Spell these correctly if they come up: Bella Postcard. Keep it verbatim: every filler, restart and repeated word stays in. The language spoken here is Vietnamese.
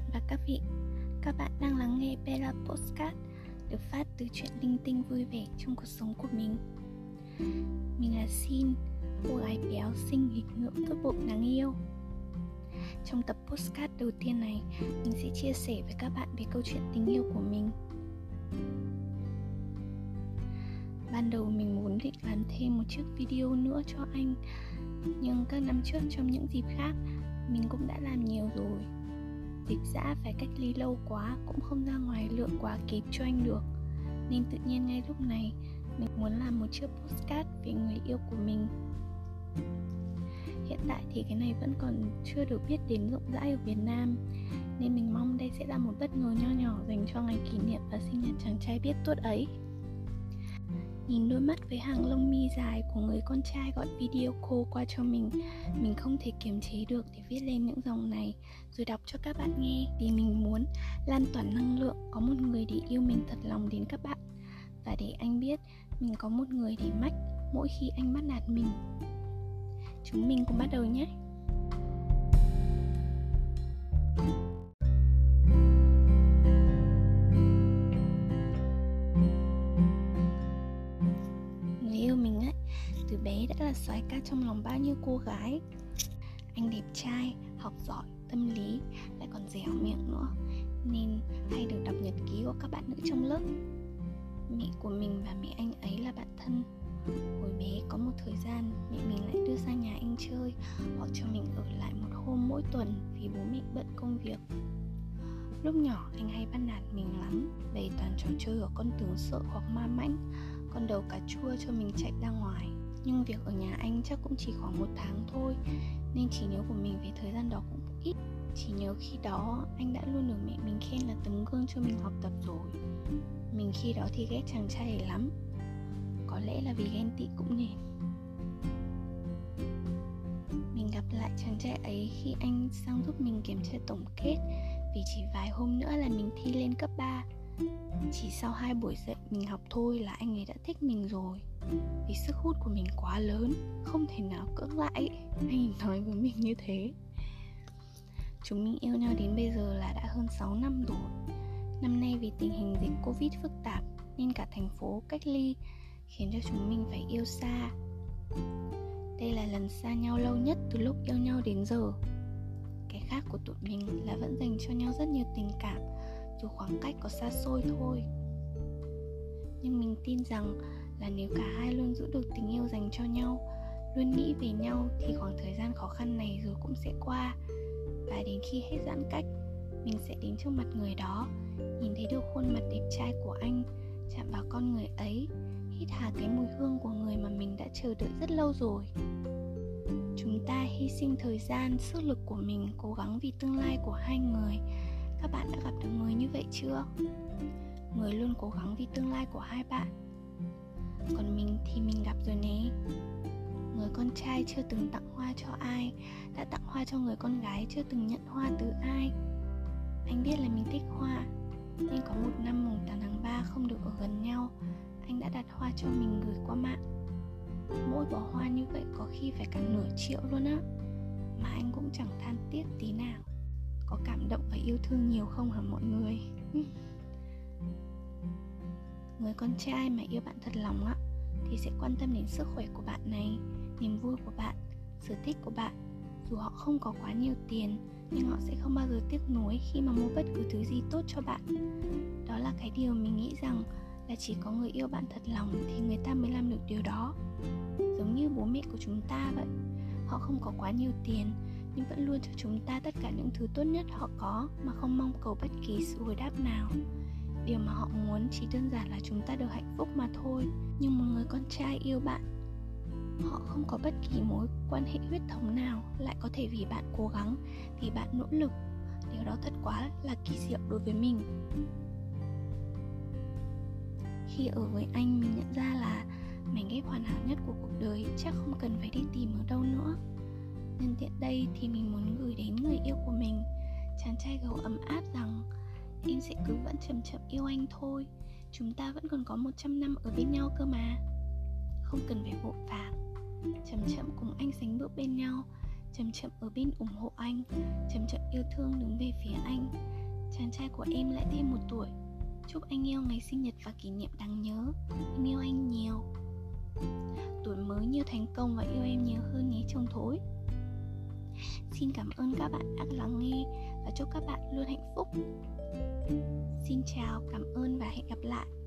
bạn và các vị. Các bạn đang lắng nghe Bella Postcard, được phát từ chuyện linh tinh vui vẻ trong cuộc sống của mình. Mình là Xin, cô gái béo xinh nghịch ngợm tốt bụng đáng yêu. Trong tập Postcard đầu tiên này, mình sẽ chia sẻ với các bạn về câu chuyện tình yêu của mình. Ban đầu mình muốn định làm thêm một chiếc video nữa cho anh, nhưng các năm trước trong những dịp khác mình cũng đã làm nhiều rồi. Dịch dã phải cách ly lâu quá, cũng không ra ngoài lượn quá kịp cho anh được, nên tự nhiên ngay lúc này mình muốn làm một chiếc podcast về người yêu của mình. Hiện tại thì cái này vẫn còn chưa được biết đến rộng rãi ở Việt Nam, nên mình mong đây sẽ là một bất ngờ nho nhỏ dành cho ngày kỷ niệm và sinh nhật chàng trai biết tuốt ấy. Nhìn đôi mắt với hàng lông mi dài của người con trai gọi video call qua cho mình, mình không thể kiềm chế được để viết lên những dòng này rồi đọc cho các bạn nghe, vì mình muốn lan tỏa năng lượng có một người để yêu mình thật lòng đến các bạn, và để anh biết mình có một người để mách mỗi khi anh bắt nạt mình. Chúng mình cùng bắt đầu nhé. Soái ca trong lòng bao nhiêu cô gái. Anh đẹp trai, học giỏi, tâm lý, lại còn dẻo miệng nữa, nên hay được đọc nhật ký của các bạn nữ trong lớp. Mẹ của mình và mẹ anh ấy là bạn thân. Hồi bé có một thời gian mẹ mình lại đưa sang nhà anh chơi, hoặc cho mình ở lại một hôm mỗi tuần vì bố mẹ bận công việc. Lúc nhỏ anh hay bắt nạt mình lắm, bày toàn trò chơi ở con tường sợ hoặc ma mãnh, con đầu cà chua cho mình chạy ra ngoài. Nhưng việc ở nhà anh chắc cũng chỉ khoảng một tháng thôi, nên trí nhớ của mình về thời gian đó cũng ít. Chỉ nhớ khi đó anh đã luôn được mẹ mình khen là tấm gương cho mình học tập rồi. Mình khi đó thì ghét chàng trai ấy lắm, có lẽ là vì ghen tị cũng nên. Mình gặp lại chàng trai ấy khi anh sang giúp mình kiểm tra tổng kết, vì chỉ vài hôm nữa là mình thi lên cấp ba. Chỉ sau hai buổi dạy mình học thôi là anh ấy đã thích mình rồi, vì sức hút của mình quá lớn, không thể nào cưỡng lại, anh nói với mình như thế. Chúng mình yêu nhau đến bây giờ là đã hơn sáu năm rồi. Năm nay vì tình hình dịch Covid phức tạp nên cả thành phố cách ly, khiến cho chúng mình phải yêu xa. Đây là lần xa nhau lâu nhất từ lúc yêu nhau đến giờ. Cái khác của tụi mình là vẫn dành cho nhau rất nhiều tình cảm, dù khoảng cách có xa xôi thôi. Nhưng mình tin rằng là nếu cả hai luôn giữ được tình yêu dành cho nhau, luôn nghĩ về nhau, thì khoảng thời gian khó khăn này rồi cũng sẽ qua. Và đến khi hết giãn cách, mình sẽ đến trước mặt người đó, nhìn thấy được khuôn mặt đẹp trai của anh, chạm vào con người ấy, hít hà cái mùi hương của người mà mình đã chờ đợi rất lâu rồi. Chúng ta hy sinh thời gian, sức lực của mình, cố gắng vì tương lai của hai người. Các bạn đã gặp được người như vậy chưa? Người luôn cố gắng vì tương lai của hai bạn. Còn mình thì mình gặp rồi nè. Người con trai chưa từng tặng hoa cho ai đã tặng hoa cho người con gái chưa từng nhận hoa từ ai. Anh biết là mình thích hoa, nên có một năm mùng tám tháng ba không được ở gần nhau, anh đã đặt hoa cho mình gửi qua mạng. Mỗi bó hoa như vậy có khi phải cả nửa triệu luôn á, mà anh cũng chẳng than tiếc tí nào. Có cảm động và yêu thương nhiều không hả mọi người? Người con trai mà yêu bạn thật lòng á, thì sẽ quan tâm đến sức khỏe của bạn này, niềm vui của bạn, sở thích của bạn. Dù họ không có quá nhiều tiền, nhưng họ sẽ không bao giờ tiếc nuối khi mà mua bất cứ thứ gì tốt cho bạn. Đó là cái điều mình nghĩ rằng là chỉ có người yêu bạn thật lòng thì người ta mới làm được điều đó. Giống như bố mẹ của chúng ta vậy, họ không có quá nhiều tiền, nhưng vẫn luôn cho chúng ta tất cả những thứ tốt nhất họ có, mà không mong cầu bất kỳ sự hồi đáp nào. Điều mà họ muốn chỉ đơn giản là chúng ta được hạnh phúc mà thôi. Nhưng một người con trai yêu bạn, họ không có bất kỳ mối quan hệ huyết thống nào, lại có thể vì bạn cố gắng, vì bạn nỗ lực. Điều đó thật quá là kỳ diệu đối với mình. Khi ở với anh, mình nhận ra là mảnh ghép hoàn hảo nhất của cuộc đời chắc không cần phải đi tìm ở đâu nữa. Nhân tiện đây thì mình muốn gửi đến người yêu của mình, chàng trai gấu ấm áp rằng em sẽ cứ vẫn chậm chậm yêu anh thôi. Chúng ta vẫn còn có một trăm năm ở bên nhau cơ mà. Không cần phải vội vàng. Chậm chậm cùng anh sánh bước bên nhau, chậm chậm ở bên ủng hộ anh, chậm chậm yêu thương đứng về phía anh. Chàng trai của em lại thêm một tuổi. Chúc anh yêu ngày sinh nhật và kỷ niệm đáng nhớ. Em yêu anh nhiều. Tuổi mới nhiều thành công và yêu em nhiều hơn nhé chồng thối. Xin cảm ơn các bạn đã lắng nghe và chúc các bạn luôn hạnh phúc. Xin chào, cảm ơn và hẹn gặp lại.